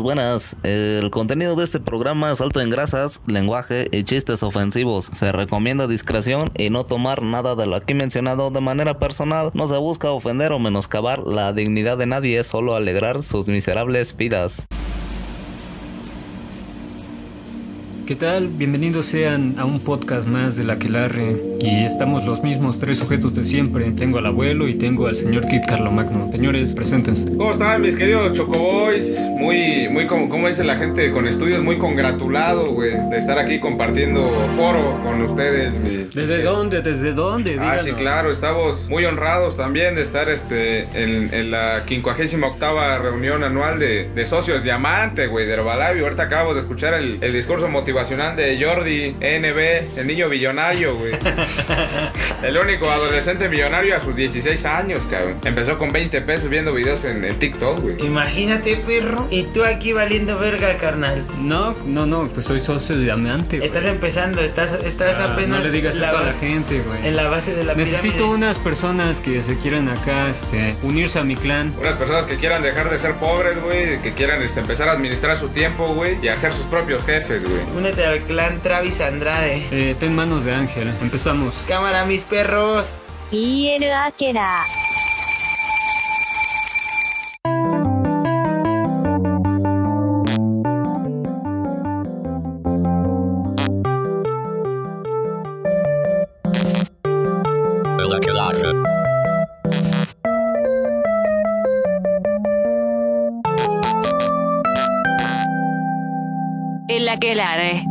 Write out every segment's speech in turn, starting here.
Buenas. El contenido de este programa es alto en grasas, lenguaje y chistes ofensivos. Se recomienda discreción y no tomar nada de lo aquí mencionado de manera personal. No se busca ofender o menoscabar la dignidad de nadie, es solo alegrar sus miserables vidas. ¿Qué tal? Bienvenidos sean a un podcast más de La Akelarre. Y estamos los mismos tres sujetos de siempre. Tengo al abuelo y tengo al señor Kip Carlo Magno. Señores, preséntense. ¿Cómo están mis queridos chocoboys? Muy como dice la gente con estudios, muy congratulado, güey, de estar aquí compartiendo foro con ustedes. ¿Desde dónde? Díganos. Ah, sí, claro, estamos muy honrados también de estar en la 58ª reunión anual de socios diamante, güey, de Herbalife. Ahorita acabamos de escuchar el discurso motivacional de Jordi NB, el niño billonario, güey. El único adolescente millonario a sus 16 años, cabrón. Empezó con 20 pesos viendo videos en TikTok, güey. Imagínate, perro. Y tú aquí valiendo verga, carnal. No, pues soy socio de diamante, güey. Estás empezando, estás apenas. No le digas eso a la gente, güey. En la base de la pirámide. Necesito unas personas que se quieran acá, unirse a mi clan. Unas personas que quieran dejar de ser pobres, güey. Que quieran, empezar a administrar su tiempo, güey. Y hacer sus propios jefes, güey. Únete al clan Travis Andrade. Ten manos de Ángel. Empezamos. Cámara, mis perros. Y el áquera. El Akelarre.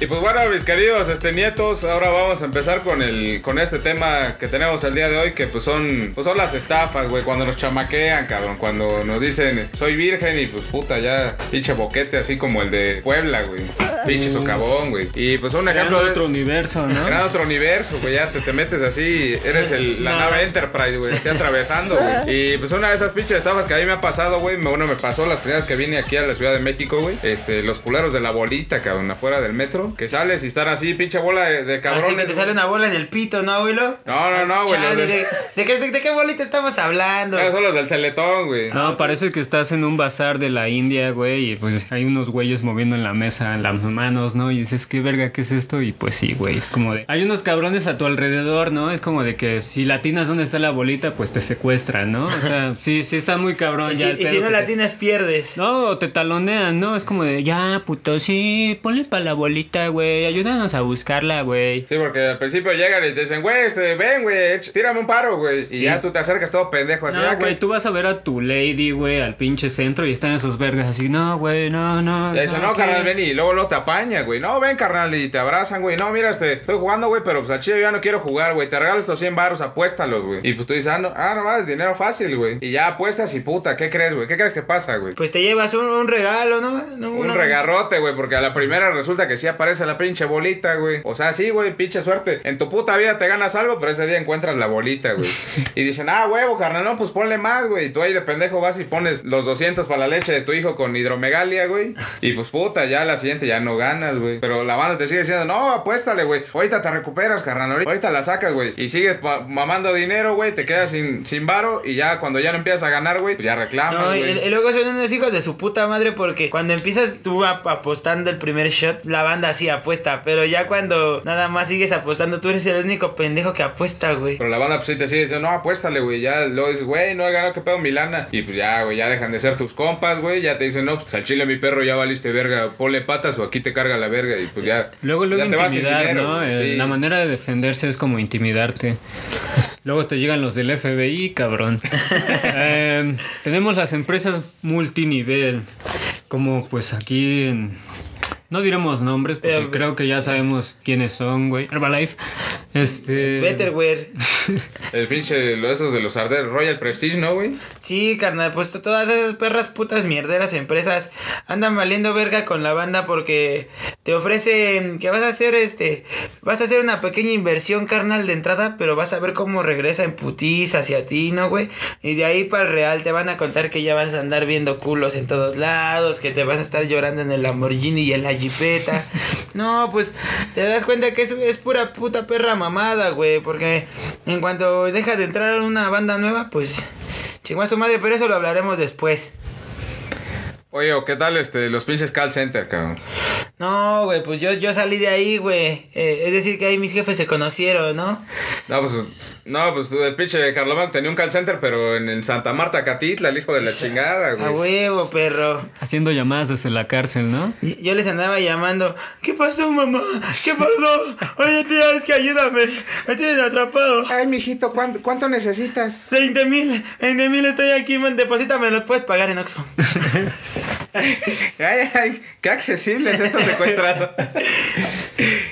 Y pues bueno, mis queridos nietos, ahora vamos a empezar con este tema que tenemos el día de hoy, que pues son las estafas, güey, cuando nos chamaquean, cabrón, cuando nos dicen soy virgen y pues puta, ya pinche boquete así como el de Puebla, güey, pinche socavón, güey. Y pues un ejemplo de otro universo, ¿no? Gran otro universo, güey, ya te metes así, eres la nave Enterprise, güey, así atravesando, güey. Y pues una de esas pinches estafas que a mí me ha pasado, güey, me pasó las primeras que vine aquí a la Ciudad de México, güey, los culeros de la bolita, cabrón, afuera del metro. Que sales y están así, pinche bola de cabrones. Así que te sale una bola en el pito, ¿no, abuelo? No, güey. ¿De qué bolita estamos hablando? Claro, son los del Teletón, güey. No, parece que estás en un bazar de la India, güey, y pues hay unos güeyes moviendo en la mesa las manos, ¿no? Y dices, ¿qué verga, qué es esto? Y pues sí, güey, es como de... Hay unos cabrones a tu alrededor, ¿no? Es como de que si latinas dónde está la bolita, pues te secuestran, ¿no? O sea, sí está muy cabrón. Y ya si no latinas, pierdes. No, te talonean, ¿no? Es como de, ya, puto, sí, ponle pa' la bolita, güey, ayúdanos a buscarla, güey. Sí, porque al principio llegan y te dicen, güey, ven, güey, tírame un paro, güey. Y ya tú te acercas todo pendejo. Así, no, güey, tú vas a ver a tu lady, güey, al pinche centro y están esos vergas así, no, güey, no. Le dicen, no, carnal, ven, y luego te apañan, güey. No, ven, carnal, y te abrazan, güey. No, mira, estoy jugando, güey, pero pues al chile yo ya no quiero jugar, güey. Te regalo estos 100 baros, apuéstalos, güey. Y pues tú dices, no, es dinero fácil, güey. Y ya apuestas y puta, ¿qué crees, güey? ¿Qué crees que pasa, güey? Pues te llevas un regalo, ¿no? Un regarrote, güey, porque a la primera resulta que sí aparece la pinche bolita, güey. O sea, sí, güey, pinche suerte. En tu puta vida te ganas algo, pero ese día encuentras la bolita, güey. Y dicen, huevo, carnal, no, pues ponle más, güey. Y tú ahí de pendejo vas y pones los 200 para la leche de tu hijo con hidromegalia, güey. Y pues puta, ya la siguiente ya no ganas, güey. Pero la banda te sigue diciendo, no, apuéstale, güey. Ahorita te recuperas, carnal. Ahorita la sacas, güey. Y sigues mamando dinero, güey. Te quedas sin varo. Y ya cuando ya no empiezas a ganar, güey, pues ya reclamas, güey. No, y luego son unos hijos de su puta madre porque cuando empiezas tú apostando el primer shot, la banda sí apuesta, pero ya cuando nada más sigues apostando, tú eres el único pendejo que apuesta, güey. Pero la banda pues sí te sigue diciendo, no, apuéstale, güey, ya lo dices, güey, no he ganado, qué pedo, mi lana. Y pues ya, güey, ya dejan de ser tus compas, güey, ya te dicen, no, pues al chile mi perro ya valiste verga, ponle patas o aquí te carga la verga. Y pues ya. Luego ya te vas sin dinero, ¿no? Sí. La manera de defenderse es como intimidarte. Luego te llegan los del FBI, cabrón. Tenemos las empresas multinivel, como pues aquí en... No diremos nombres porque creo que ya sabemos quiénes son, güey. Herbalife. Betterware. El pinche, esos de los Arder, Royal Prestige, ¿no, güey? Sí, carnal, pues todas esas perras putas mierderas empresas andan valiendo verga con la banda porque te ofrecen que vas a hacer vas a hacer una pequeña inversión, carnal, de entrada, pero vas a ver cómo regresa en putiza hacia ti, ¿no, güey? Y de ahí para el real te van a contar que ya vas a andar viendo culos en todos lados, que te vas a estar llorando en el Lamborghini y en la Jeepeta. No, pues te das cuenta que es pura puta perra mamada, güey, porque en cuanto deja de entrar una banda nueva, pues chingó a su madre, pero eso lo hablaremos después. Oye, ¿qué tal los pinches call center, cabrón? No, güey, pues yo salí de ahí, güey. Es decir, que ahí mis jefes se conocieron, ¿no? No, pues el pinche Carlo Magno tenía un call center, pero en el Santa Marta Catitla, el hijo de la chingada, güey. A huevo, perro. Haciendo llamadas desde la cárcel, ¿no? Yo les andaba llamando. ¿Qué pasó, mamá? ¿Qué pasó? Oye, tía, es que ayúdame. Me tienes atrapado. Ay, mijito, ¿cuánto necesitas? 20,000. 20,000 estoy aquí, man. Deposítame, los puedes pagar en Oxxo. Ay, ay, qué accesibles estos secuestrados.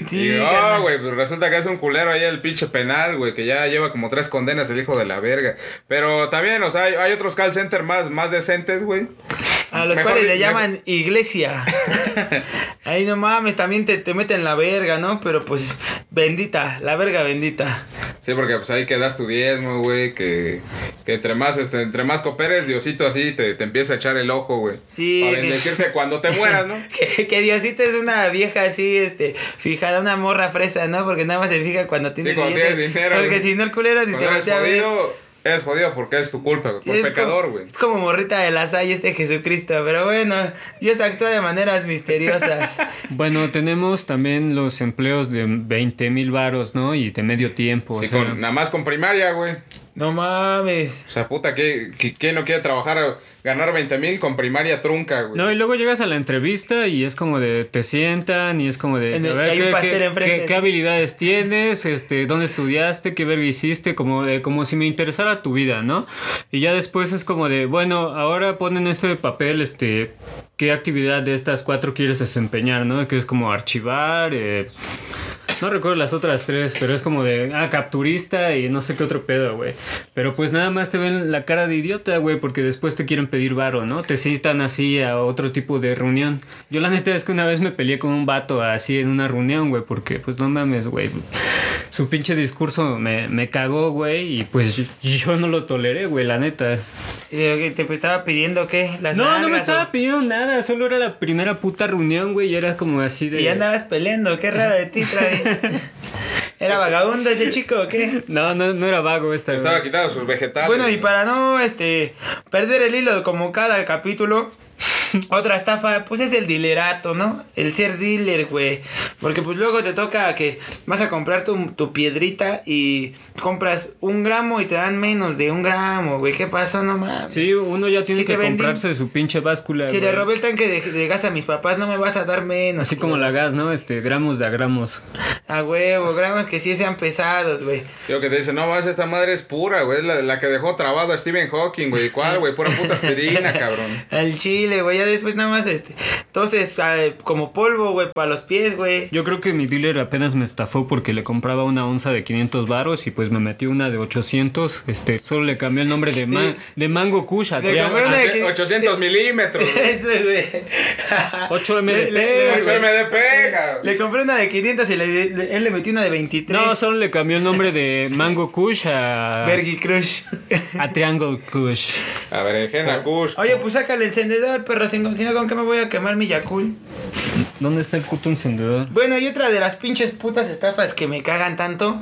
Sí, no, güey, pues resulta que es un culero ahí el pinche penal, güey, que ya lleva como 3 condenas el hijo de la verga. Pero también, o sea, hay otros call center más decentes, güey. A los mejor cuales le llaman iglesia. Ay, no mames, también te meten la verga, ¿no? Pero pues, bendita, la verga bendita. Sí, porque pues ahí que das tu diezmo, güey, que entre más cooperes, Diosito así te empieza a echar el ojo, güey. Sí. Para bendecirte cuando te mueras, ¿no? que Diosito es una vieja así, fijada, una morra fresa, ¿no? Porque nada más se fija cuando tienes, sí, cuando tienes dinero. Porque si no, el culero ni te voltea a ver. Es jodido porque es tu culpa, güey, sí, por pecador, güey. Es como morrita de la Salle Jesucristo, pero bueno, Dios actúa de maneras misteriosas. Bueno, tenemos también los empleos de 20,000 varos, ¿no? Y de medio tiempo. Sí, o sea, nada más con primaria, güey. No mames. O sea, puta, ¿quién no quiere trabajar, ganar 20,000 con primaria trunca, güey? No, y luego llegas a la entrevista y es como de, te sientan y es como de, a ver, ¿qué habilidades tienes? ¿Dónde estudiaste? ¿Qué verga hiciste? Como si me interesara tu vida, ¿no? Y ya después es como de, bueno, ahora ponen este papel, ¿qué actividad de estas 4 quieres desempeñar, no? Que es como archivar, no recuerdo las otras 3, pero es como de... capturista y no sé qué otro pedo, güey. Pero pues nada más te ven la cara de idiota, güey, porque después te quieren pedir varo, ¿no? Te citan así a otro tipo de reunión. Yo la neta es que una vez me peleé con un vato así en una reunión, güey, porque pues no mames, güey. Su pinche discurso me cagó, güey, y pues yo no lo toleré, güey, la neta. ¿Te estaba pidiendo qué? ¿Las no, nalgas, no me estaba pidiendo nada, solo era la primera puta reunión, güey, y era como así de... Y andabas peleando, qué raro de ti, Travis. ¿Era vagabundo ese chico o qué? No era vago esta vez. Estaba quitando sus vegetales. Bueno, y para no perder el hilo como cada capítulo, otra estafa, pues es el dilerato, ¿no? El ser dealer, güey. Porque pues luego te toca que vas a comprar tu piedrita y compras 1 gramo y te dan menos de 1 gramo, güey. ¿Qué pasó? No mames. Sí, uno ya tiene que comprarse su pinche báscula. Si le robé el tanque de gas a mis papás, no me vas a dar menos. Así como la gas, ¿no? Gramos de a gramos. A huevo, gramos que sí sean pesados, güey. Yo que te dicen, no, esta madre es pura, güey. Es la que dejó trabado a Stephen Hawking, güey. ¿Cuál, güey? Pura puta aspirina, cabrón. Al chile, güey. Ya después nada más entonces, como polvo, güey, para los pies, güey. Yo creo que mi dealer apenas me estafó porque le compraba una onza de 500 varos y pues me metió una de 800. Solo le cambió el nombre de Mango Kush a Triangle. 800 milímetros. Eso, güey. 8 MDP. Le compré una de 500 y él le metió una de 23. No, solo le cambió el nombre de Mango Kush a... Bergy Crush. A Triangle Kush. A berenjena Kush. Oye, pues sácale el encendedor, perro. Si no, ¿con qué me voy a quemar mi Yakul? ¿Dónde está el puto encendedor? Bueno, y otra de las pinches putas estafas que me cagan tanto.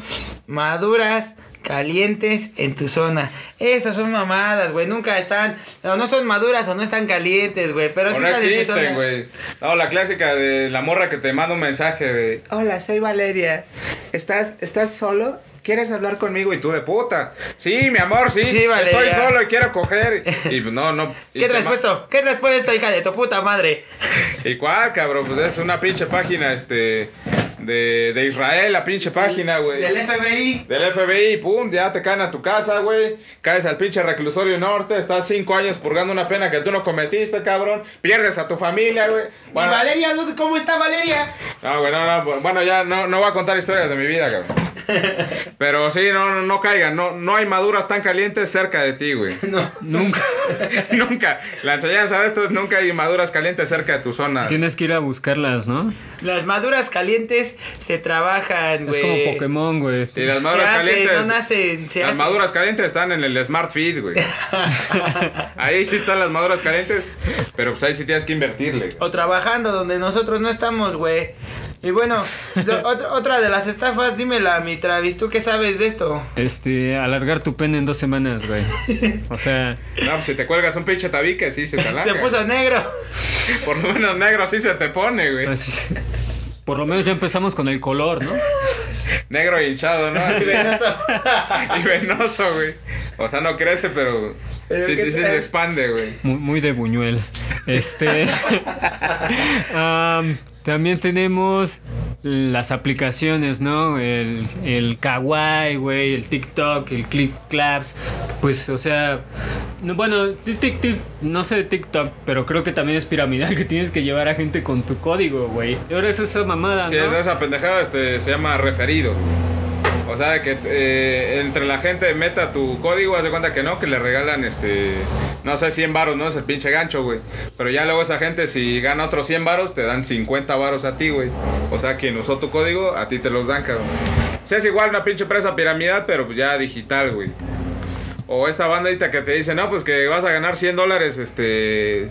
Maduras, calientes en tu zona. Esas son mamadas, güey. Nunca están... No son maduras o no están calientes, güey. Pero o sí no están existen, güey. No, la clásica de la morra que te manda un mensaje de... Hola, soy Valeria. ¿Estás solo? ¿Quieres hablar conmigo? Y tú de puta. Sí, mi amor, sí. Sí, Valeria. Estoy solo y quiero coger. Y no. Y ¿Qué respuesta, hija de tu puta madre? ¿Y cuál, cabrón? Pues es una pinche página, de Israel, la pinche página, güey. Del FBI. Del FBI, pum, ya te caen a tu casa, güey. Caes al pinche reclusorio norte, estás 5 años purgando una pena que tú no cometiste, cabrón. Pierdes a tu familia, güey. Bueno, ¿y Valeria? ¿Cómo está Valeria? No, güey, no. Bueno, ya no voy a contar historias de mi vida, cabrón. Pero sí, no caigan. No hay maduras tan calientes cerca de ti, güey. No, nunca. Nunca. La enseñanza de esto es nunca hay maduras calientes cerca de tu zona. Tienes que ir a buscarlas, ¿no? Las maduras calientes se trabajan, güey. Es como Pokémon, güey. Y las maduras calientes. No nacen, las maduras calientes están en el Smart Feed, güey. Ahí sí están las maduras calientes. Pero pues ahí sí tienes que invertirle. Güey. O trabajando donde nosotros no estamos, güey. Y bueno, otra de las estafas, dímela, mi Travis, ¿tú qué sabes de esto? Alargar tu pene en 2 semanas, güey. O sea... No, pues si te cuelgas un pinche tabique, sí se te alarga. Se puso negro. Por lo menos negro sí se te pone, güey. Así, por lo menos ya empezamos con el color, ¿no? Negro y hinchado, ¿no? Y venoso. Y venoso, güey. O sea, no crece, pero... Sí, se expande, güey. Muy, muy de Buñuel. También tenemos las aplicaciones, ¿no? El Kawaii, güey, el TikTok, el ClipClaps. Pues, o sea... Bueno, no sé de TikTok, pero creo que también es piramidal, que tienes que llevar a gente con tu código, güey. Y ahora es esa mamada, ¿no? Sí, esa pendejada se llama referido. O sea, que entre la gente meta tu código, haz de cuenta que no, que le regalan, no sé, 100 varos, ¿no? Es el pinche gancho, güey. Pero ya luego esa gente, si gana otros 100 varos, te dan 50 varos a ti, güey. O sea, quien usó tu código, a ti te los dan, cabrón. O sea, es igual una pinche empresa piramidal, pero pues ya digital, güey. O esta bandita que te dice, no, pues que vas a ganar $100,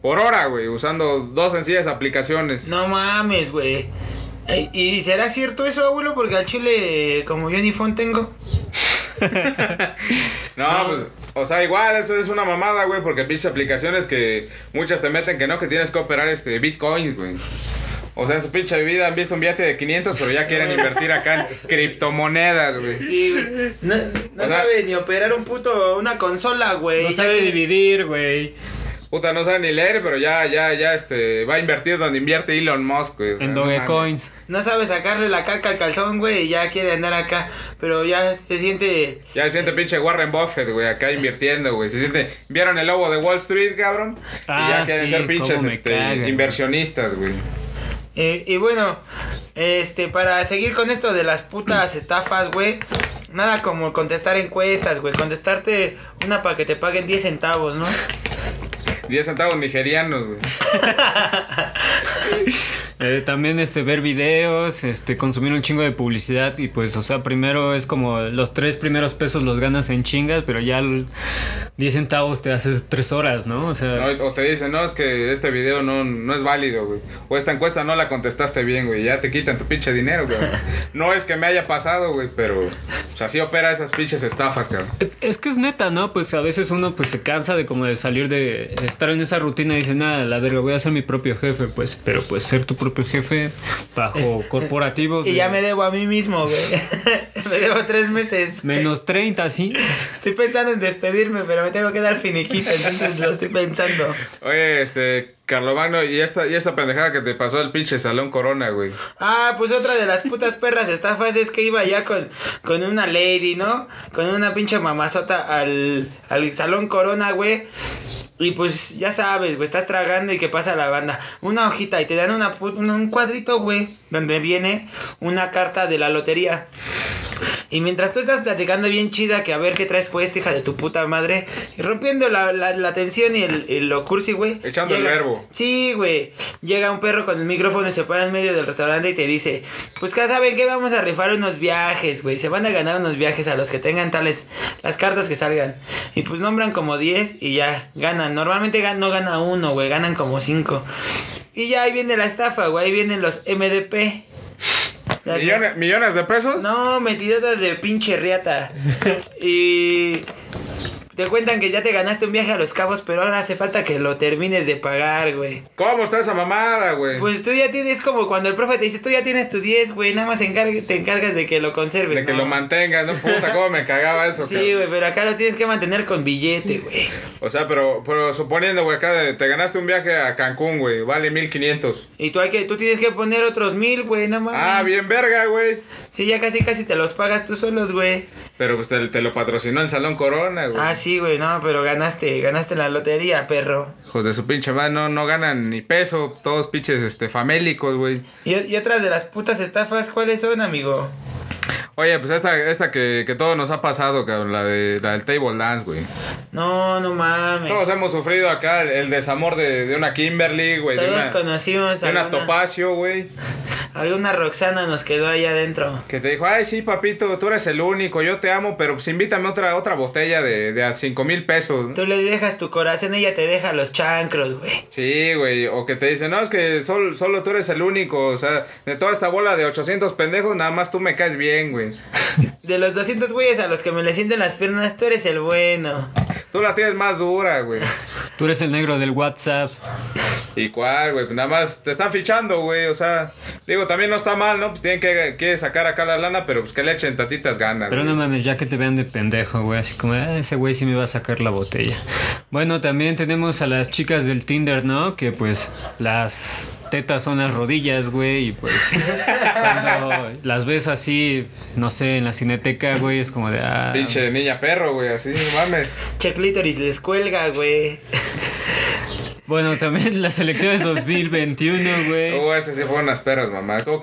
por hora, güey, usando 2 sencillas aplicaciones. No mames, güey. ¿Y será cierto eso, abuelo? Porque al chile, como yo ni phone tengo. No, pues, o sea, igual, eso es una mamada, güey, porque pinches aplicaciones que muchas te meten que no, que tienes que operar bitcoins, güey. O sea, su pinche vida han visto un billete de 500, pero ya quieren invertir acá en criptomonedas, güey. Sí, güey. No sabe ni operar una consola, güey. No sabe dividir, güey. Puta, no sabe ni leer, pero ya va a invertir donde invierte Elon Musk, güey. O sea, en Dogecoins. No sabe sacarle la caca al calzón, güey, y ya quiere andar acá. Pero ya se siente... Ya se siente pinche Warren Buffett, güey, acá invirtiendo, güey. Se siente... ¿Vieron el lobo de Wall Street, cabrón? Ah, y ya quieren ser pinches inversionistas, güey. Y bueno, para seguir con esto de las putas estafas, güey... Nada como contestar encuestas, güey. Contestarte una para que te paguen 10 centavos, ¿no? 10 centavos nigerianos, güey. También ver videos, consumir un chingo de publicidad. Y pues, o sea, primero es como los 3 primeros pesos los ganas en chingas, pero ya 10 centavos te haces 3 horas, ¿no? O sea, no, o te dicen, no, es que este video no es válido, güey. O esta encuesta no la contestaste bien, güey. Ya te quitan tu pinche dinero, güey. No es que me haya pasado, güey, pero pues, así opera esas pinches estafas, cabrón. Es que es neta, ¿no? Pues a veces uno pues se cansa de como de salir de... Estar en esa rutina y dice, nada, la verga, voy a ser mi propio jefe, pues. Pero pues ser tu propio jefe bajo corporativos. Y ya me debo a mí mismo, güey. Me debo 3 meses. Menos 30, sí. Estoy pensando en despedirme, pero me tengo que dar finiquito, entonces lo estoy pensando. Oye, Carlo Magno, y esta pendejada que te pasó el pinche Salón Corona, güey. Ah, pues otra de las putas perras estafas es que iba ya con una lady, ¿no? Con una pinche mamazota al Salón Corona, güey. Y pues, ya sabes, güey, estás tragando y ¿qué pasa la banda? Una hojita y te dan un cuadrito, güey, donde viene una carta de la lotería. Y mientras tú estás platicando bien chida, que a ver qué traes puesta, hija de tu puta madre, y rompiendo la tensión y lo cursi, güey. Echando el verbo. Sí, güey. Llega un perro con el micrófono y se para en medio del restaurante y te dice, pues ya saben que vamos a rifar unos viajes, güey. Se van a ganar unos viajes a los que tengan tales, las cartas que salgan. Y pues nombran como 10 y ya ganan. Normalmente no gana 1, güey, ganan como 5. Y ya ahí viene la estafa, güey, ahí vienen los MDP. ¿Millones de pesos? No, metidotas de pinche riata. Y te cuentan que ya te ganaste un viaje a Los Cabos, pero ahora hace falta que lo termines de pagar, güey. ¿Cómo está esa mamada, güey? Pues tú ya tienes, como cuando el profe te dice, tú ya tienes tu 10, güey, nada más te encargas de que lo conserves. De que lo mantengas, ¿no? Puta, cómo me cagaba eso. Sí, güey, pero acá lo tienes que mantener con billete, güey. O sea, pero suponiendo, güey, acá te ganaste un viaje a Cancún, güey, vale 1500. Y tú tienes que poner otros 1000, güey, nada más. Ah, bien verga, güey. Sí, ya casi te los pagas tú solos, güey. Pero pues te lo patrocinó el Salón Corona, güey. Ah, sí, güey, no, pero ganaste la lotería, perro. Hijos de su pinche madre, no ganan ni peso, todos pinches famélicos, güey. ¿Y otras de las putas estafas cuáles son, amigo? Oye, pues esta que todo nos ha pasado, cabrón, la del table dance, güey. No, no mames. Todos hemos sufrido acá el desamor de una Kimberly, güey. Todos conocimos a una Topacio, güey. Alguna Roxana nos quedó ahí adentro. Que te dijo, ay, sí, papito, tú eres el único, yo te amo, pero pues invítame otra botella de a 5,000 pesos. Tú le dejas tu corazón, ella te deja los chancros, güey. Sí, güey, o que te dicen, no, es que solo tú eres el único, o sea, de toda esta bola de 800 pendejos, nada más tú me caes bien, güey. De los 200 güeyes a los que me le sienten las piernas, tú eres el bueno. Tú la tienes más dura, güey. Tú eres el negro del WhatsApp. ¿Y cuál, güey? Pues nada más te están fichando, güey. O sea, digo, también no está mal, ¿no? Pues tienen que sacar acá la lana, pero pues que le echen tantitas ganas. Pero güey, no mames, ya que te vean de pendejo, güey. Así como, ese güey sí me va a sacar la botella. Bueno, también tenemos a las chicas del Tinder, ¿no? Que pues las tetas son las rodillas, güey. Y pues cuando las ves así, no sé, en la cineteca, güey, es como de... Ah, pinche güey, niña perro, güey, así, mames. Che clítoris les cuelga, güey. Bueno, también las elecciones 2021, güey. Eso sí fueron unas perras, mamá. Como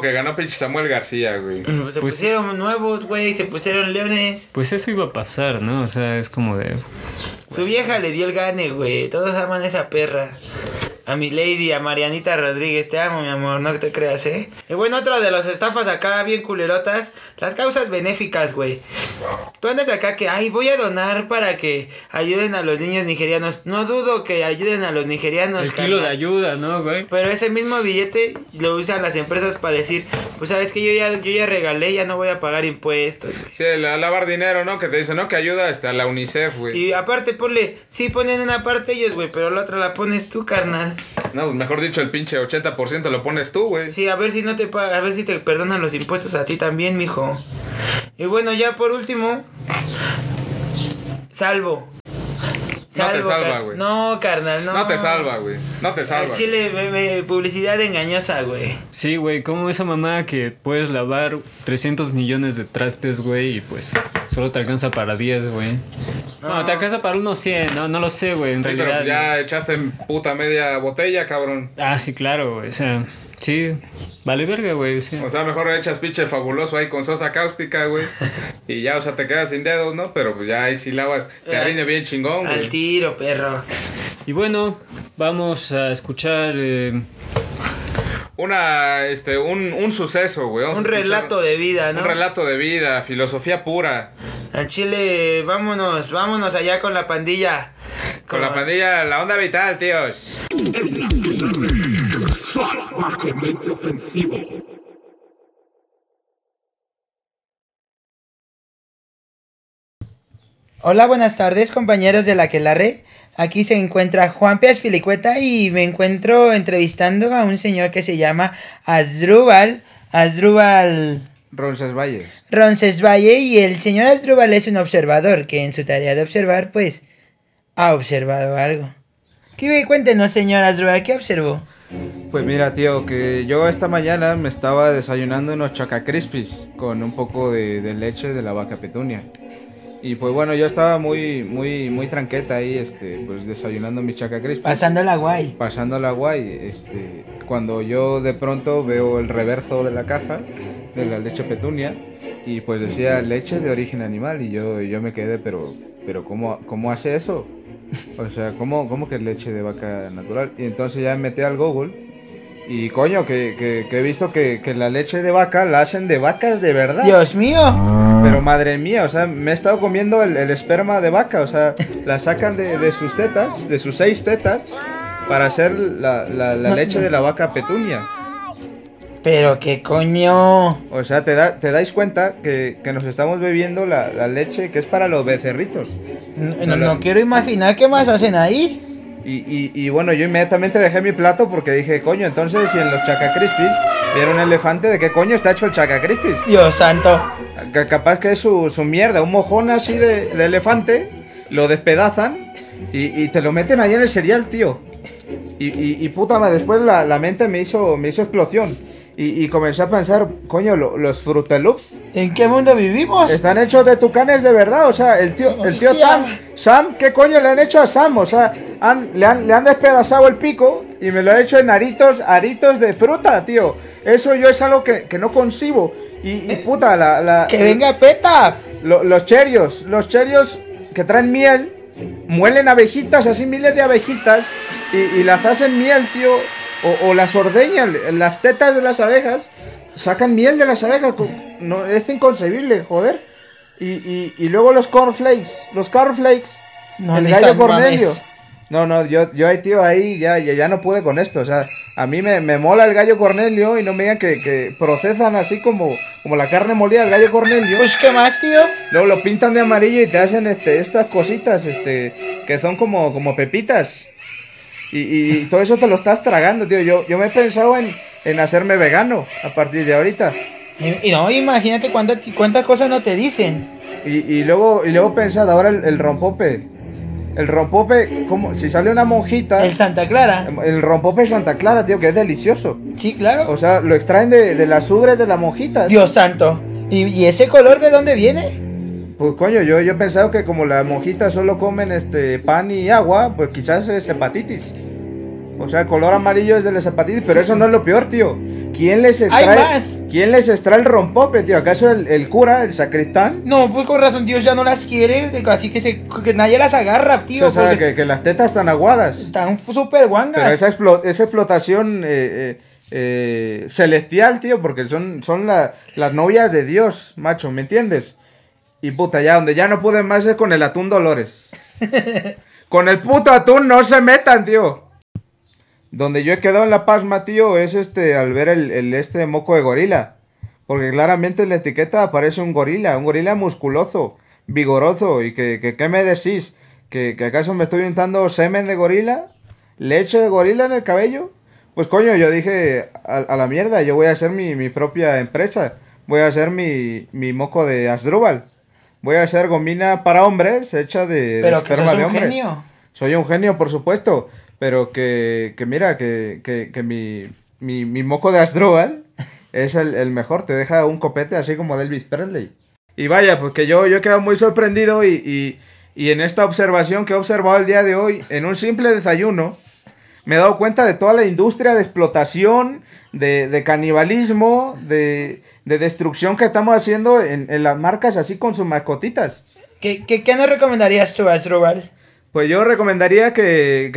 que ganó pinche Samuel García, güey. Se pusieron nuevos, güey, se pusieron leones. Pues eso iba a pasar, ¿no? O sea, es como de... Su vieja le dio el gane, güey. Todos aman esa perra. A mi lady, a Marianita Rodríguez, te amo, mi amor, no te creas, ¿eh? Y bueno, otra de las estafas acá, bien culerotas, las causas benéficas, güey. Tú andas acá que, ay, voy a donar para que ayuden a los niños nigerianos. No dudo que ayuden a los nigerianos. El kilo de ayuda, ¿no, güey? Pero ese mismo billete lo usan las empresas para decir, pues, ¿sabes qué? Yo ya regalé, ya no voy a pagar impuestos, güey. Sí, lavar dinero, ¿no? Que te dicen, ¿no? Que ayuda hasta la UNICEF, güey. Y aparte, ponle, sí ponen una parte ellos, güey, pero la otra la pones tú, carnal. No, pues mejor dicho, el pinche 80% lo pones tú, güey. Sí, a ver si no te paga, a ver si te perdonan los impuestos a ti también, mijo. Y bueno, ya por último, salvo. No te salva, güey. No, carnal, no. No te salva, güey. No te salva. Chile, publicidad engañosa, güey. Sí, güey, como esa mamá que puedes lavar 300 millones de trastes, güey, y pues solo te alcanza para 10, güey. No, te alcanza para unos 100, no lo sé, güey, en realidad. Pero ya echaste en puta media botella, cabrón. Ah, sí, claro, güey, o sea... Sí, vale verga, güey, sí. O sea, mejor echas pinche fabuloso ahí con sosa cáustica, güey. Y ya, o sea, te quedas sin dedos, ¿no? Pero pues ya ahí sí lavas, te arruine bien chingón, güey. Al tiro, perro. Y bueno, vamos a escuchar... Un suceso, güey. Un relato de vida, ¿no? Un relato de vida, filosofía pura. A Chile, vámonos allá con la pandilla. Con la pandilla, la onda vital, tíos. Salvajemente ofensivo. Hola, buenas tardes, compañeros de La Akelarre. Aquí se encuentra Juan Pías Filicueta y me encuentro entrevistando a un señor que se llama Asdrúbal Roncesvalles, y el señor Asdrúbal es un observador que en su tarea de observar, pues, ha observado algo. ¿Qué? Cuéntenos, señor Asdrúbal, ¿qué observó? Pues mira, tío, que yo esta mañana me estaba desayunando unos Chocokrispis con un poco de leche de la vaca Petunia. Y pues bueno, yo estaba muy tranqueta ahí, pues desayunando mis Chocokrispis. Pasándola guay, cuando yo de pronto veo el reverso de la caja de la leche Petunia y pues decía leche de origen animal y yo me quedé, pero ¿cómo hace eso? O sea, ¿cómo que es leche de vaca natural? Y entonces ya me metí al Google y coño, que he visto que la leche de vaca la hacen de vacas de verdad. ¡Dios mío! Pero madre mía, o sea, me he estado comiendo el esperma de vaca, o sea, la sacan de sus tetas, de sus 6 tetas, para hacer la leche de la vaca Petunia. Pero qué coño. O sea, te dais cuenta que nos estamos bebiendo la leche que es para los becerritos. No quiero imaginar qué más hacen ahí. Y bueno, yo inmediatamente dejé mi plato porque dije, coño, entonces si en los Chocokrispis vieron un elefante, ¿de qué coño está hecho el Chocokrispis? Dios santo. Capaz que es su mierda, un mojón así de elefante, lo despedazan y te lo meten ahí en el cereal, tío. Y puta madre, después la mente me hizo explosión. Y comencé a pensar, coño, los Frutelups. ¿En qué mundo vivimos? Están hechos de tucanes de verdad, o sea, el tío Sam, ¿qué coño le han hecho a Sam? O sea, le han despedazado el pico y me lo han hecho en aritos de fruta, tío. Eso yo es algo que no concibo. Y puta, que venga PETA. Los Cheerios que traen miel, muelen abejitas, así miles de abejitas, y las hacen miel, tío. O las ordeñan, las tetas de las abejas, sacan miel de las abejas. No, es inconcebible, joder. Y luego los cornflakes, no, el gallo Cornelio. No, yo tío, ahí ya no pude con esto, o sea, a mí me mola el gallo Cornelio y no me digan que procesan así como la carne molida del gallo Cornelio. Pues qué más, tío. Luego lo pintan de amarillo y te hacen estas cositas, que son como pepitas. Y todo eso te lo estás tragando, tío. Yo me he pensado en hacerme vegano a partir de ahorita. Y no, imagínate cuántas cosas no te dicen. Y luego pensad, ahora el rompope. El rompope, como si sale una monjita. El Santa Clara. El rompope de Santa Clara, tío, que es delicioso. Sí, claro. O sea, lo extraen de las ubres de las monjitas. Dios santo. ¿Y ese color de dónde viene? Pues coño, yo he pensado que como las monjitas solo comen pan y agua, pues quizás es hepatitis. O sea, el color amarillo es de la hepatitis, pero eso no es lo peor, tío. ¿Quién les extrae el rompope, tío? ¿Acaso el cura, el sacristán? No, pues con razón, Dios ya no las quiere, así que nadie las agarra, tío. O sea, que las tetas están aguadas. Están súper guangas. Pero esa explotación celestial, tío, porque son las novias de Dios, macho, ¿me entiendes? Y puta, ya donde ya no pueden más es con el atún Dolores. Con el puto atún no se metan, tío. Donde yo he quedado en la pasma, tío, es al ver el moco de gorila. Porque claramente en la etiqueta aparece un gorila musculoso, vigoroso. Y ¿qué me decís? ¿Que acaso me estoy untando semen de gorila? ¿Leche de gorila en el cabello? Pues coño, yo dije, a la mierda, yo voy a hacer mi propia empresa. Voy a hacer mi moco de Asdrúbal. Voy a hacer gomina para hombres, hecha de esperma de hombre. Pero que soy un genio. Soy un genio, por supuesto. Pero que mira, que mi moco de Asdrúbal es el mejor. Te deja un copete así como de Elvis Presley. Y vaya, pues que yo he quedado muy sorprendido y en esta observación que he observado el día de hoy, en un simple desayuno, me he dado cuenta de toda la industria de explotación, de canibalismo, de destrucción que estamos haciendo en las marcas así con sus mascotitas. ¿Qué nos recomendarías tú, Asdrúbal? Pues yo recomendaría que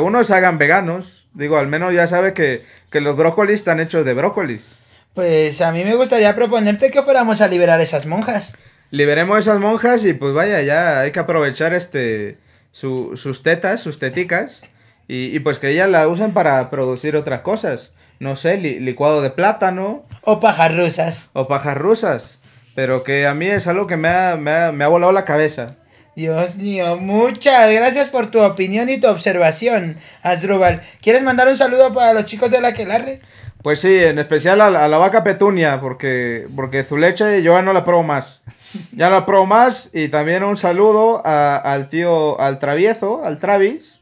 unos hagan veganos. Digo, al menos ya sabes que los brócolis están hechos de brócolis. Pues a mí me gustaría proponerte que fuéramos a liberar esas monjas. Liberemos esas monjas y pues vaya, ya hay que aprovechar sus tetas, sus teticas. Y pues que ellas la usan para producir otras cosas. No sé, licuado de plátano. O pajas rusas. Pero que a mí es algo que me ha volado la cabeza. Dios mío, muchas gracias por tu opinión y tu observación, Asdrúbal. ¿Quieres mandar un saludo para los chicos de La Akelarre? Pues sí, en especial a la vaca Petunia, porque su leche yo ya no la pruebo más. Ya no la pruebo más. Y también un saludo al tío, al travieso, al Travis,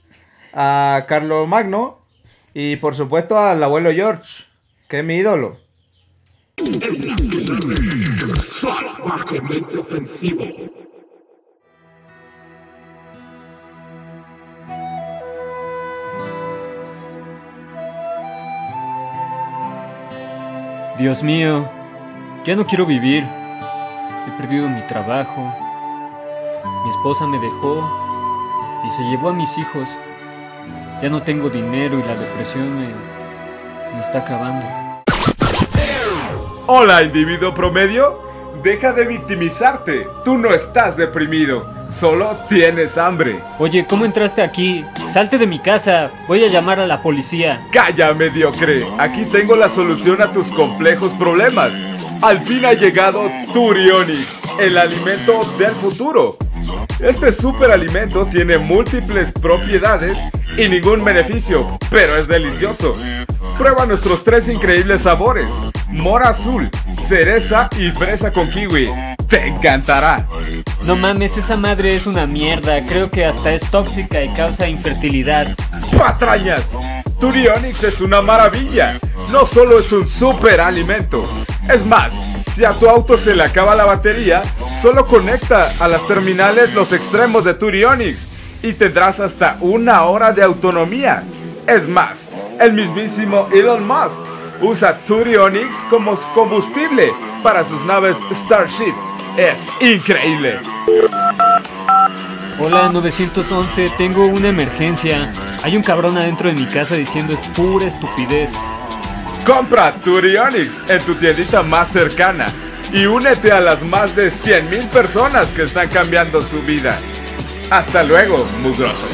a Carlo Magno y por supuesto al abuelo George, que es mi ídolo. Dios mío, ya no quiero vivir. He perdido mi trabajo. Mi esposa me dejó y se llevó a mis hijos. Ya no tengo dinero y la depresión me está acabando. Hola, individuo promedio. Deja de victimizarte. Tú no estás deprimido. Solo tienes hambre. Oye, ¿cómo entraste aquí? Salte de mi casa. Voy a llamar a la policía. Calla, mediocre. Aquí tengo la solución a tus complejos problemas. Al fin ha llegado Turionix, el alimento del futuro. Este superalimento tiene múltiples propiedades y ningún beneficio, pero es delicioso. Prueba nuestros 3 increíbles sabores: mora azul, cereza y fresa con kiwi. ¡Te encantará! No mames, esa madre es una mierda. Creo que hasta es tóxica y causa infertilidad. ¡Patrañas! Turionix es una maravilla. No solo es un superalimento. Es más, si a tu auto se le acaba la batería, solo conecta a las terminales los extremos de Turionix y tendrás hasta 1 hora de autonomía. Es más, el mismísimo Elon Musk usa Turionix como combustible para sus naves Starship. ¡Es increíble! Hola 911, tengo una emergencia. Hay un cabrón adentro de mi casa diciendo es pura estupidez. Compra Turionix en tu tiendita más cercana y únete a las más de 100,000 personas que están cambiando su vida. Hasta luego, mugrosos.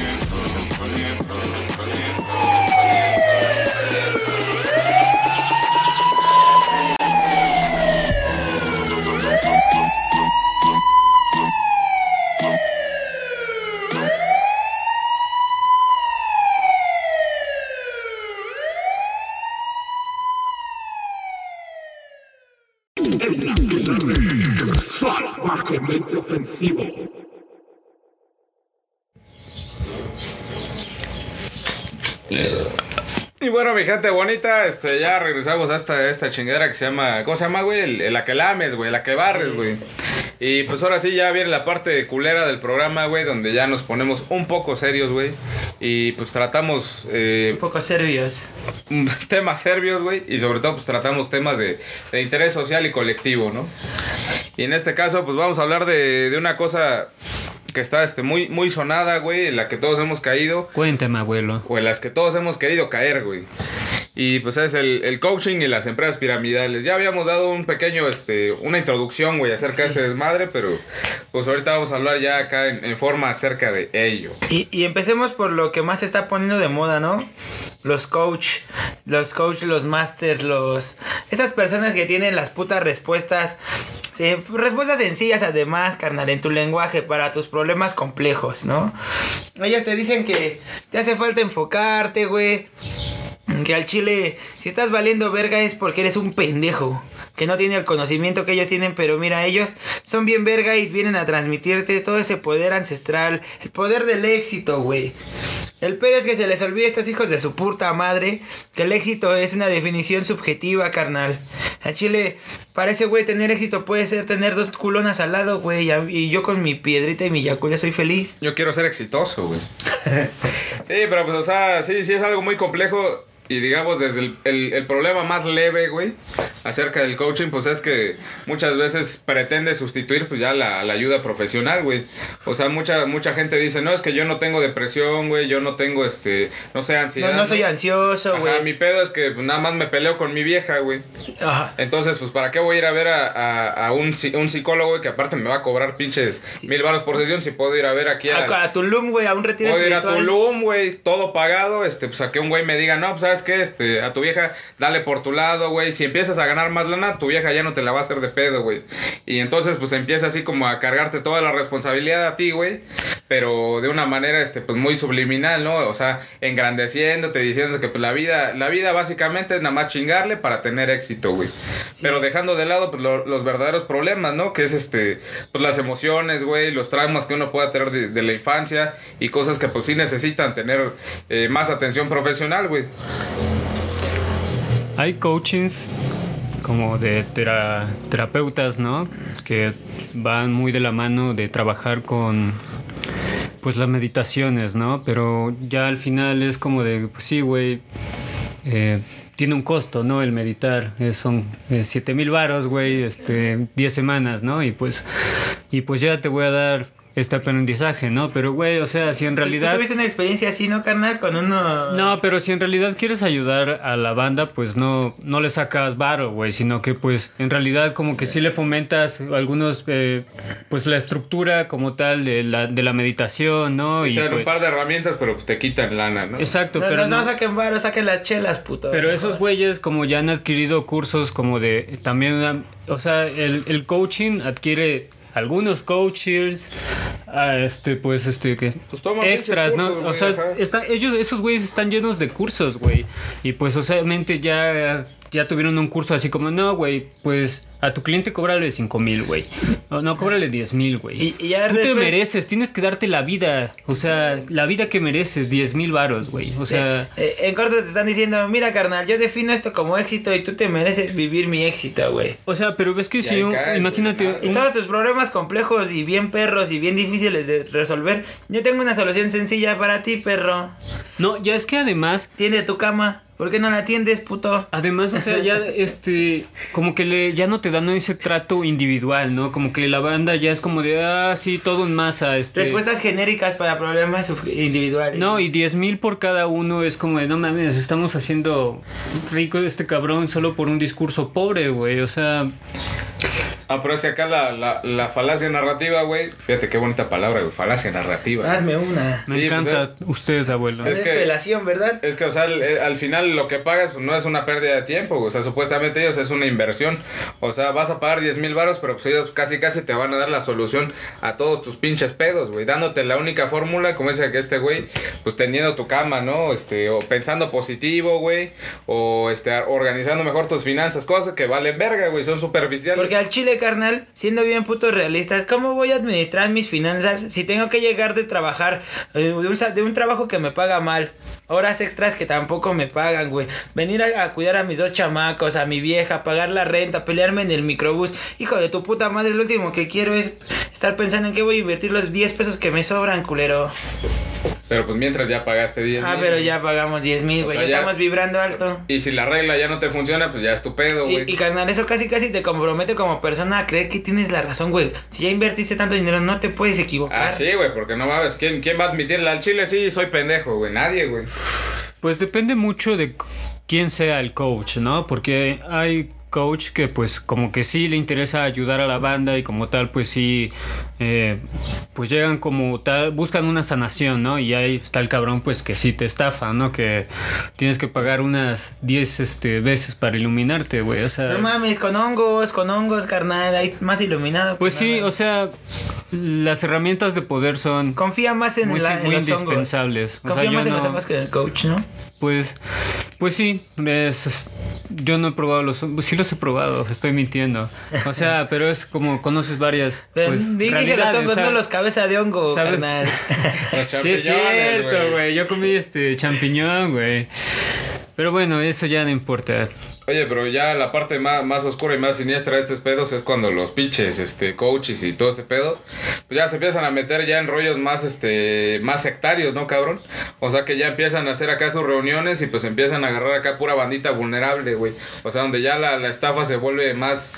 Ofensivo. Y bueno, mi gente bonita, ya regresamos hasta esta chingadera que se llama, ¿cómo se llama, güey? La que lames, güey, la que barres, güey. Y pues ahora sí ya viene la parte culera del programa, güey, donde ya nos ponemos un poco serios, güey. Y pues tratamos... un poco serbios. Temas serbios, güey. Y sobre todo pues tratamos temas de interés social y colectivo, ¿no? Y en este caso pues vamos a hablar de una cosa que está muy, muy sonada, güey, en la que todos hemos caído. Cuéntame, abuelo. O en las que todos hemos querido caer, güey. Y pues es el coaching y las empresas piramidales. Ya habíamos dado un pequeño, una introducción, güey, acerca de este desmadre, pero pues ahorita vamos a hablar ya acá en forma acerca de ello. Y empecemos por lo que más se está poniendo de moda, ¿no? Los coach, los masters, esas personas que tienen las putas respuestas. Sí, respuestas sencillas además, carnal, en tu lenguaje para tus problemas complejos, ¿no? Ellas te dicen que te hace falta enfocarte, güey. Que al chile, si estás valiendo verga es porque eres un pendejo que no tiene el conocimiento que ellos tienen, pero mira, ellos son bien verga y vienen a transmitirte todo ese poder ancestral, el poder del éxito, güey. El pedo es que se les olvida a estos hijos de su puta madre que el éxito es una definición subjetiva, carnal. A chile, para ese güey tener éxito puede ser tener dos culonas al lado, güey, y yo con mi piedrita y mi yakuya soy feliz. Yo quiero ser exitoso, güey. Sí, pero pues, o sea, sí es algo muy complejo. Y digamos, desde el problema más leve, güey, acerca del coaching, pues es que muchas veces pretende sustituir pues ya la ayuda profesional, güey. O sea, mucha gente dice, no, es que yo no tengo depresión, güey, yo no tengo, no sé, ansiedad. No soy ansioso, güey. Mi pedo es que pues, nada más me peleo con mi vieja, güey. Ajá. Entonces, pues, ¿para qué voy a ir a ver a un psicólogo, güey, que aparte me va a cobrar pinches $1000 por sesión si puedo ir a ver aquí a Tulum, güey, a un retiro espiritual? Puedo ir a Tulum, güey, todo pagado, pues, a que un güey me diga, no, pues, ¿sabes qué? A tu vieja, dale por tu lado, güey. Si empiezas a ganar más lana, tu vieja ya no te la va a hacer de pedo, güey. Y entonces, pues, empieza así como a cargarte toda la responsabilidad a ti, güey. Pero de una manera, pues, muy subliminal, ¿no? O sea, engrandeciéndote, diciendo que, pues, la vida básicamente es nada más chingarle para tener éxito, güey. Sí. Pero dejando de lado, pues, los verdaderos problemas, ¿no? Que es, pues, las emociones, güey, los traumas que uno pueda tener de la infancia y cosas que, pues, sí necesitan tener más atención profesional, güey. Hay coachings como de terapeutas, ¿no? Que van muy de la mano de trabajar con, pues, las meditaciones, ¿no? Pero ya al final es como de, pues sí, güey, tiene un costo, ¿no? El meditar, son $7,000, güey, 10 semanas, ¿no? Y pues ya te voy a dar este aprendizaje, ¿no? Pero, güey, o sea, si en realidad... ¿Tú tuviste una experiencia así, no, carnal? Con uno... No, pero si en realidad quieres ayudar a la banda, pues no le sacas varo, güey, sino que, pues, en realidad como que sí le fomentas algunos, pues, la estructura como tal de la meditación, ¿no? Y te dan, pues, un par de herramientas, pero pues te quitan lana, ¿no? Exacto, pero... No saquen varo, saquen las chelas, puto. Pero esos güeyes como ya han adquirido cursos como de... También una... O sea, el coaching adquiere... Algunos coaches, pues extras, cursos, ¿no? Wey, o sea, esos güeyes están llenos de cursos, güey. Y pues, o sea, obviamente ya tuvieron un curso así como, no, güey, pues a tu cliente cóbrale $5,000, güey. No, cóbrale $10,000, güey. Y ya tú después... te mereces, tienes que darte la vida. O sea, la vida que mereces, $10,000, güey. O sea... en corto te están diciendo, mira, carnal, yo defino esto como éxito y tú te mereces vivir mi éxito, güey. O sea, pero ves que si... imagínate... Y todos tus problemas complejos y bien perros y bien difíciles de resolver, yo tengo una solución sencilla para ti, perro. No, ya es que además... Tiene tu cama. ¿Por qué no la atiendes, puto? Además, o sea, ya como que ya no te dan ese trato individual, ¿no? Como que la banda ya es como de, ah, sí, todo en masa. Respuestas genéricas para problemas individuales. No, y 10,000 por cada uno es como de, no mames, estamos haciendo rico este cabrón solo por un discurso pobre, güey, o sea... Ah, pero es que acá la falacia narrativa, güey. Fíjate qué bonita palabra, güey. Falacia narrativa. Hazme una. Me encanta usted, abuelo. Es felación, ¿verdad? Es que, o sea, al final lo que pagas pues, no es una pérdida de tiempo, güey. O sea, supuestamente ellos es una inversión. O sea, vas a pagar 10,000 varos, pero pues ellos casi te van a dar la solución a todos tus pinches pedos, güey. Dándote la única fórmula, como dice que güey, pues tendiendo tu cama, ¿no? O pensando positivo, güey. O organizando mejor tus finanzas. Cosas que valen verga, güey. Son superficiales. Porque al chile, carnal, siendo bien putos realistas, ¿cómo voy a administrar mis finanzas si tengo que llegar de trabajar, de un trabajo que me paga mal, horas extras que tampoco me pagan, güey, venir a cuidar a mis dos chamacos, a mi vieja, pagar la renta, pelearme en el microbús? Hijo de tu puta madre, lo último que quiero es estar pensando en qué voy a invertir los 10 pesos que me sobran, culero. Pero pues mientras ya pagaste 10,000. Ah, pero ya pagamos 10,000, güey. O sea, ya estamos vibrando alto. Y si la regla ya no te funciona, pues ya es tu pedo, güey. Y carnal, eso casi te compromete como persona a creer que tienes la razón, güey. Si ya invertiste tanto dinero, no te puedes equivocar. Ah, sí, güey, porque no mames. ¿Quién va a admitirle al chile? Sí, soy pendejo, güey. Nadie, güey. Pues depende mucho de quién sea el coach, ¿no? Porque hay coach que pues como que sí le interesa ayudar a la banda y como tal pues sí pues llegan como tal, buscan una sanación, ¿no? Y ahí está el cabrón pues que sí te estafa, ¿no? Que tienes que pagar unas 10 veces para iluminarte, güey, o sea... No mames, con hongos, carnal, ahí más iluminado. Pues sí, o sea, las herramientas de poder son... Confía más en los indispensables. Confía más en los hongos que en el coach, ¿no? Pues sí, yo no he probado los hongos, sí los he probado, estoy mintiendo. O sea, pero es como conoces varias. Pero pues, dije que los hongos, no los cabeza de hongo, ¿sabes? Carnal. Sí, es cierto, güey. Yo comí champiñón, güey. Pero bueno, eso ya no importa. Oye, pero ya la parte más oscura y más siniestra de estos pedos es cuando los pinches coaches y todo este pedo pues ya se empiezan a meter ya en rollos más más sectarios, ¿no, cabrón? O sea, que ya empiezan a hacer acá sus reuniones y pues empiezan a agarrar acá pura bandita vulnerable, güey. O sea, donde ya la estafa se vuelve más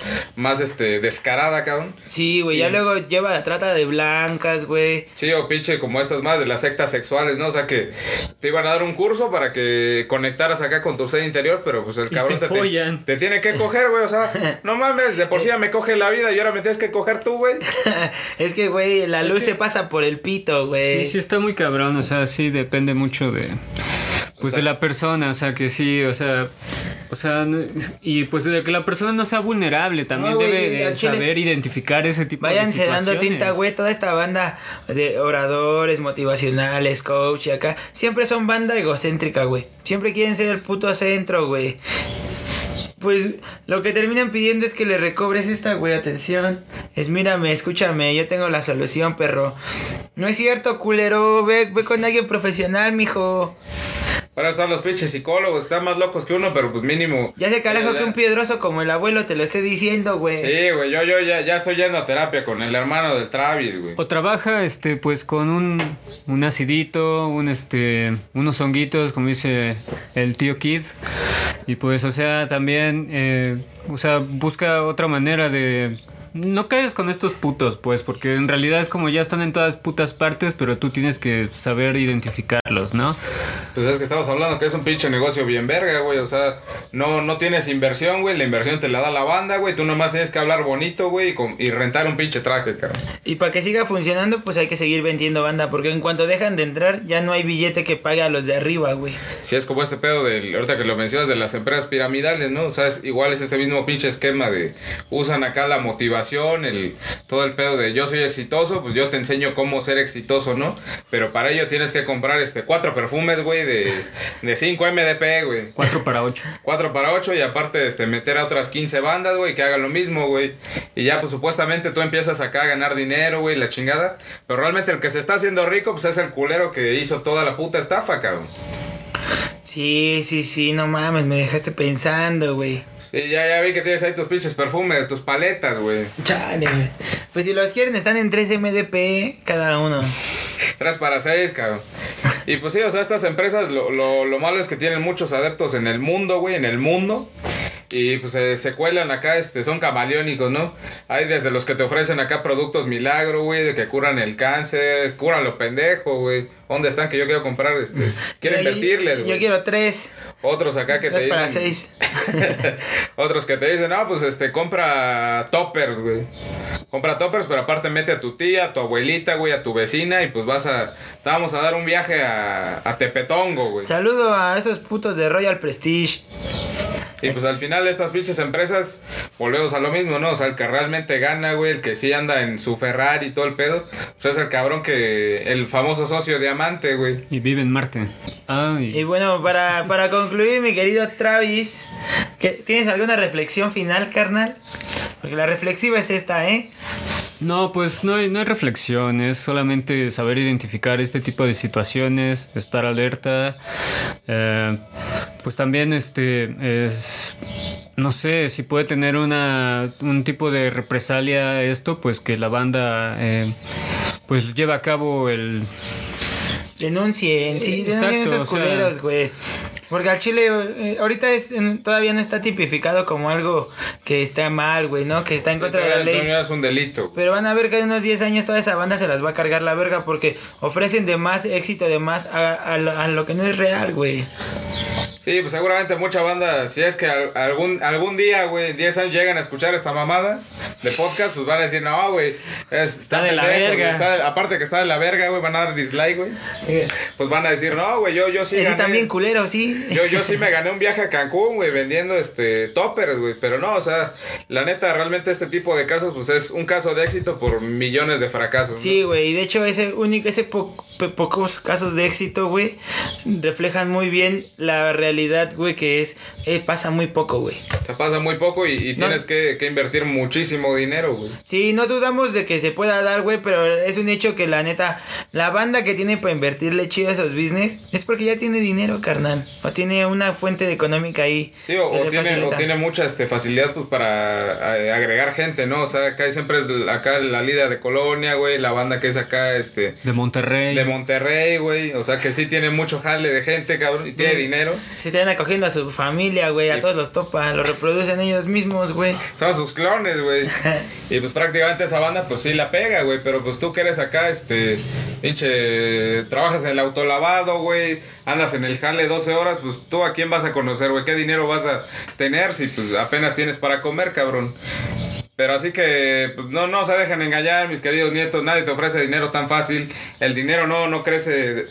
descarada, cabrón. Sí, güey, ya luego lleva la trata de blancas, güey. Sí, o pinche como estas más de las sectas sexuales, ¿no? O sea, que te iban a dar un curso para que conectaras acá con tu ser interior, pero pues el cabrón te tiene que coger, güey, o sea, no mames, de por sí ya me coge la vida y ahora me tienes que coger tú, güey. Es que, güey, la luz se pasa por el pito, güey. Sí, sí está muy cabrón, o sea, sí depende mucho de... Pues o sea, de la persona, o sea, que sí, o sea, y pues de que la persona no sea vulnerable, también debe de saber identificar ese tipo de situaciones. Váyanse dando tinta, güey, toda esta banda de oradores, motivacionales, coach y acá, siempre son banda egocéntrica, güey, siempre quieren ser el puto centro, güey. Pues lo que terminan pidiendo es que le recobres esta, güey, atención. Mírame, escúchame, yo tengo la solución, perro. No es cierto, culero, ve con alguien profesional, mijo. Ahora están los pinches psicólogos, están más locos que uno, pero pues mínimo. Ya se carajo que un piedroso como el abuelo te lo esté diciendo, güey. Sí, güey, yo ya estoy yendo a terapia con el hermano del Travis, güey. O trabaja, pues con un acidito, unos honguitos, como dice el tío Kid. Y pues, o sea, también, o sea, busca otra manera de... No caes con estos putos, pues, porque en realidad es como ya están en todas putas partes, pero tú tienes que saber identificarlos, ¿no? Pues es que estamos hablando que es un pinche negocio bien verga, güey, o sea, no tienes inversión, güey, la inversión te la da la banda, güey, tú nomás tienes que hablar bonito, güey, y rentar un pinche traje, cabrón. Y para que siga funcionando, pues hay que seguir vendiendo banda, porque en cuanto dejan de entrar, ya no hay billete que pague a los de arriba, güey. Sí, es como este pedo del, ahorita que lo mencionas, de las empresas piramidales, ¿no? O sea, igual es este mismo pinche esquema de, usan acá la motivación, todo el pedo de yo soy exitoso, pues yo te enseño cómo ser exitoso, ¿no? Pero para ello tienes que comprar 4 perfumes, güey, de 5 MDP, güey. 4 para 8. 4 para 8 y aparte meter a otras 15 bandas, güey, que hagan lo mismo, güey. Y ya pues supuestamente tú empiezas acá a ganar dinero, güey, la chingada. Pero realmente el que se está haciendo rico pues es el culero que hizo toda la puta estafa, cabrón. Sí, no mames, me dejaste pensando, güey. Sí, ya vi que tienes ahí tus pinches perfumes, tus paletas, güey. Chale, güey. Pues si los quieren, están en 3 MDP cada uno. 3 para 6, cabrón. Y pues sí, o sea, estas empresas lo malo es que tienen muchos adeptos en el mundo, güey, en el mundo. Y pues se cuelan acá, son camaleónicos, ¿no? Hay desde los que te ofrecen acá productos milagro, güey, de que curan el cáncer, curan los pendejos, güey. ¿Dónde están? Que yo quiero comprar, quiero invertirles, güey. Yo quiero 3. Otros acá que 3 te dicen... 3 para 6. Otros que te dicen, no, pues compra toppers, güey. Compra toppers, pero aparte mete a tu tía, a tu abuelita, güey, a tu vecina. Y pues te vamos a dar un viaje a Tepetongo, güey. Saludo a esos putos de Royal Prestige. Y pues al final estas pinches empresas, volvemos a lo mismo, ¿no? O sea, el que realmente gana, güey, el que sí anda en su Ferrari y todo el pedo, pues es el cabrón que... el famoso socio diamante, güey. Y vive en Marte. Ay. Y bueno, para concluir, mi querido Travis, ¿tienes alguna reflexión final, carnal? Porque la reflexiva es esta, ¿eh? No, pues no hay reflexión, es solamente saber identificar este tipo de situaciones, estar alerta, pues también no sé, si puede tener un tipo de represalia esto, pues que la banda pues lleva a cabo el... Denuncien, sí, denuncien esos culeros, güey. Porque al chile ahorita todavía no está tipificado como algo que está mal, güey, ¿no? Que está en contra de la ley. No es un delito. Pero van a ver que en unos 10 años toda esa banda se las va a cargar la verga porque ofrecen de más éxito, de más a lo que no es real, güey. Sí, pues seguramente mucha banda, si es que algún día, güey, 10 años llegan a escuchar esta mamada de podcast, pues van a decir, no, güey, está de la verga. Aparte que está de la verga, güey, van a dar dislike, güey. Pues van a decir, no, güey, yo sí gané. También culero, sí. Yo sí me gané un viaje a Cancún, güey, vendiendo toppers, güey. Pero no, o sea, la neta, realmente este tipo de casos, pues es un caso de éxito por millones de fracasos, ¿no? Sí, güey, y de hecho pocos casos de éxito, güey, reflejan muy bien la realidad, güey, que es, pasa muy poco, güey. O sea, pasa muy poco y ¿no? Tienes que invertir muchísimo dinero, güey. Sí, no dudamos de que se pueda dar, güey, pero es un hecho que la neta, la banda que tiene para invertirle chido a esos business es porque ya tiene dinero, carnal. O tiene una fuente económica ahí. Sí, o tiene mucha facilidad pues para agregar gente, ¿no? O sea, acá siempre es la líder de Colonia, güey, la banda que es acá, de Monterrey. De Monterrey, güey. O sea, que sí tiene mucho jale de gente, cabrón, y tiene dinero. Se están acogiendo a su familia, güey, a todos los topan, los reproducen ellos mismos, güey. Son sus clones, güey. Y pues prácticamente esa banda pues sí la pega, güey, pero pues tú que eres acá, pinche, trabajas en el autolavado, güey, andas en el jale 12 horas, pues tú a quién vas a conocer, güey, qué dinero vas a tener si pues apenas tienes para comer, cabrón. Pero así que pues, no se dejen engañar, mis queridos nietos, nadie te ofrece dinero tan fácil, el dinero no crece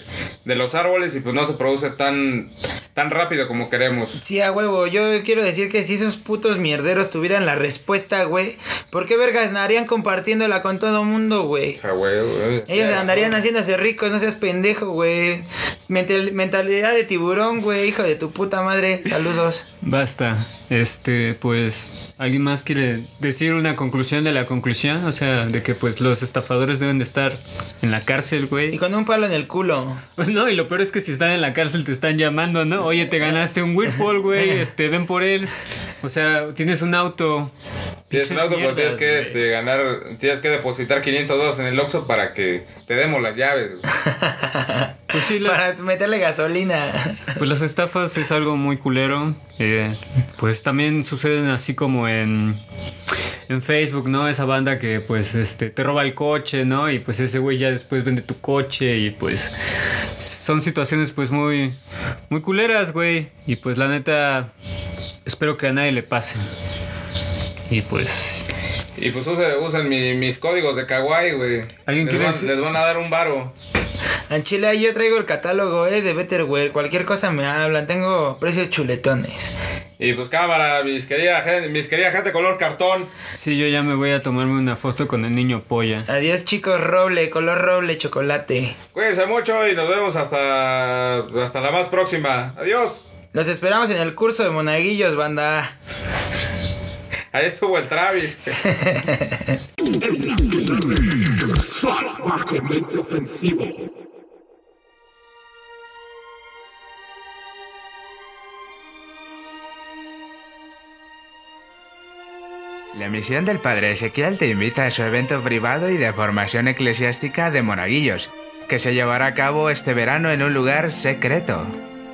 de los árboles y pues no se produce tan rápido como queremos. Sí, a huevo, yo quiero decir que si esos putos mierderos tuvieran la respuesta, güey, ¿por qué vergas andarían compartiéndola con todo mundo, güey? A huevo, güey. Ellos andarían haciéndose ricos, no seas pendejo, güey. Mentalidad de tiburón, güey, hijo de tu puta madre, saludos. Basta, pues, ¿alguien más quiere decir una conclusión de la conclusión? O sea, de que pues los estafadores deben de estar en la cárcel, güey. Y con un palo en el culo. No, y lo peor es que si están en la cárcel te están llamando, ¿no? Oye, te ganaste un Whirlpool, güey, ven por él. O sea, tienes un auto. Tienes un auto, pero tienes que tienes que depositar 502 en el Oxxo para que te demos las llaves. Pues sí, para meterle gasolina. Pues las estafas es algo muy culero. Pues también suceden así como en Facebook, ¿no? Esa banda que pues te roba el coche, ¿no? Y pues ese güey ya después vende tu coche y pues son situaciones pues muy muy culeras, güey. Y pues la neta espero que a nadie le pase. Y pues usen mis códigos de Kawaii, güey. ¿Alguien les van a dar un varo? En Chile ahí yo traigo el catálogo de Betterware, cualquier cosa me hablan, tengo precios chuletones. Y pues cámara, mis querida gente color cartón. Sí, yo ya me voy a tomarme una foto con el niño polla. Adiós chicos, roble, color roble, chocolate. Cuídense mucho y nos vemos hasta la más próxima. Adiós. Los esperamos en el curso de monaguillos, banda. Ahí estuvo el Travis. La misión del Padre Ezequiel te invita a su evento privado y de formación eclesiástica de monaguillos. que se llevará a cabo este verano en un lugar secreto.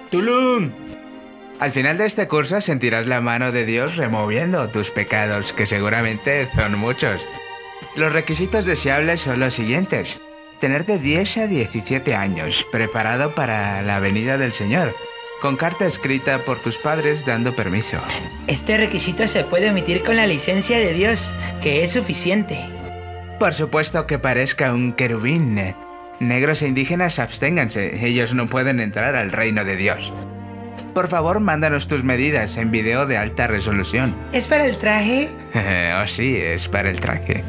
¡Tulum! Al final de este curso sentirás la mano de Dios removiendo tus pecados, que seguramente son muchos. Los requisitos deseables son los siguientes. Tener de 10 a 17 años, preparado para la venida del Señor, con carta escrita por tus padres dando permiso. Este requisito se puede omitir con la licencia de Dios, que es suficiente. Por supuesto que parezca un querubín. Negros e indígenas, absténganse, ellos no pueden entrar al reino de Dios. Por favor, mándanos tus medidas en video de alta resolución. ¿Es para el traje? Oh sí, es para el traje.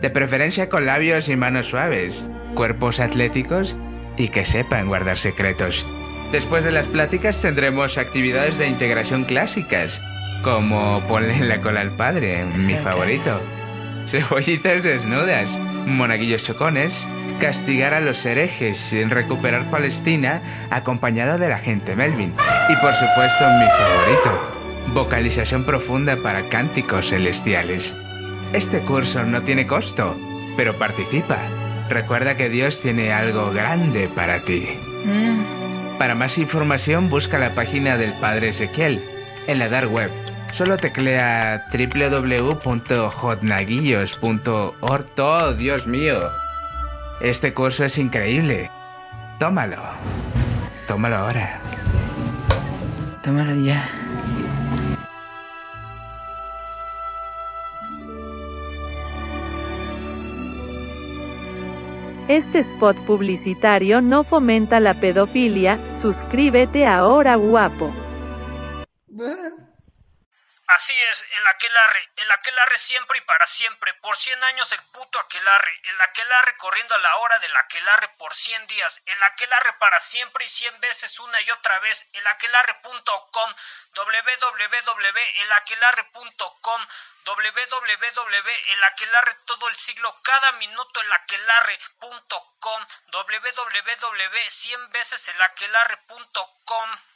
De preferencia con labios y manos suaves, cuerpos atléticos y que sepan guardar secretos. Después de las pláticas tendremos actividades de integración clásicas, como ponle la cola al padre, mi favorito, cebollitas desnudas, monaguillos chocones, castigar a los herejes sin recuperar Palestina, acompañado de la gente Melvin. Y por supuesto mi favorito, vocalización profunda para cánticos celestiales. Este curso no tiene costo, pero participa. Recuerda que Dios tiene algo grande para ti. Para más información busca la página del Padre Ezequiel en la dark web. Solo teclea www.hotnaguillos.org. ¡Oh, Dios mío! Este curso es increíble. Tómalo. Tómalo ahora. Tómalo ya. Este spot publicitario no fomenta la pedofilia, suscríbete ahora guapo. Así es, el Akelarre siempre y para siempre, por 100 años el puto Akelarre, el Akelarre corriendo a la hora del Akelarre por 100 días, el Akelarre para siempre y 100 veces una y otra vez, el Akelarre.com, www.elakelarre.com, www.elakelarre todo el siglo, cada minuto elakelarre.com, www.100 veces elakelarre.com.